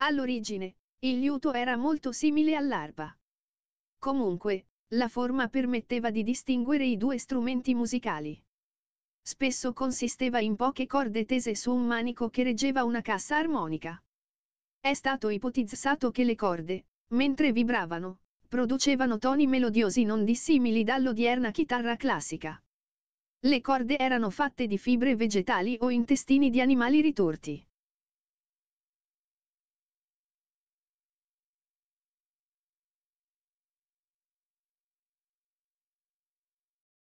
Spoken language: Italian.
All'origine, il liuto era molto simile all'arpa. Comunque, la forma permetteva di distinguere i due strumenti musicali. Spesso consisteva in poche corde tese su un manico che reggeva una cassa armonica. È stato ipotizzato che le corde, mentre vibravano, producevano toni melodiosi non dissimili dall'odierna chitarra classica. Le corde erano fatte di fibre vegetali o intestini di animali ritorti.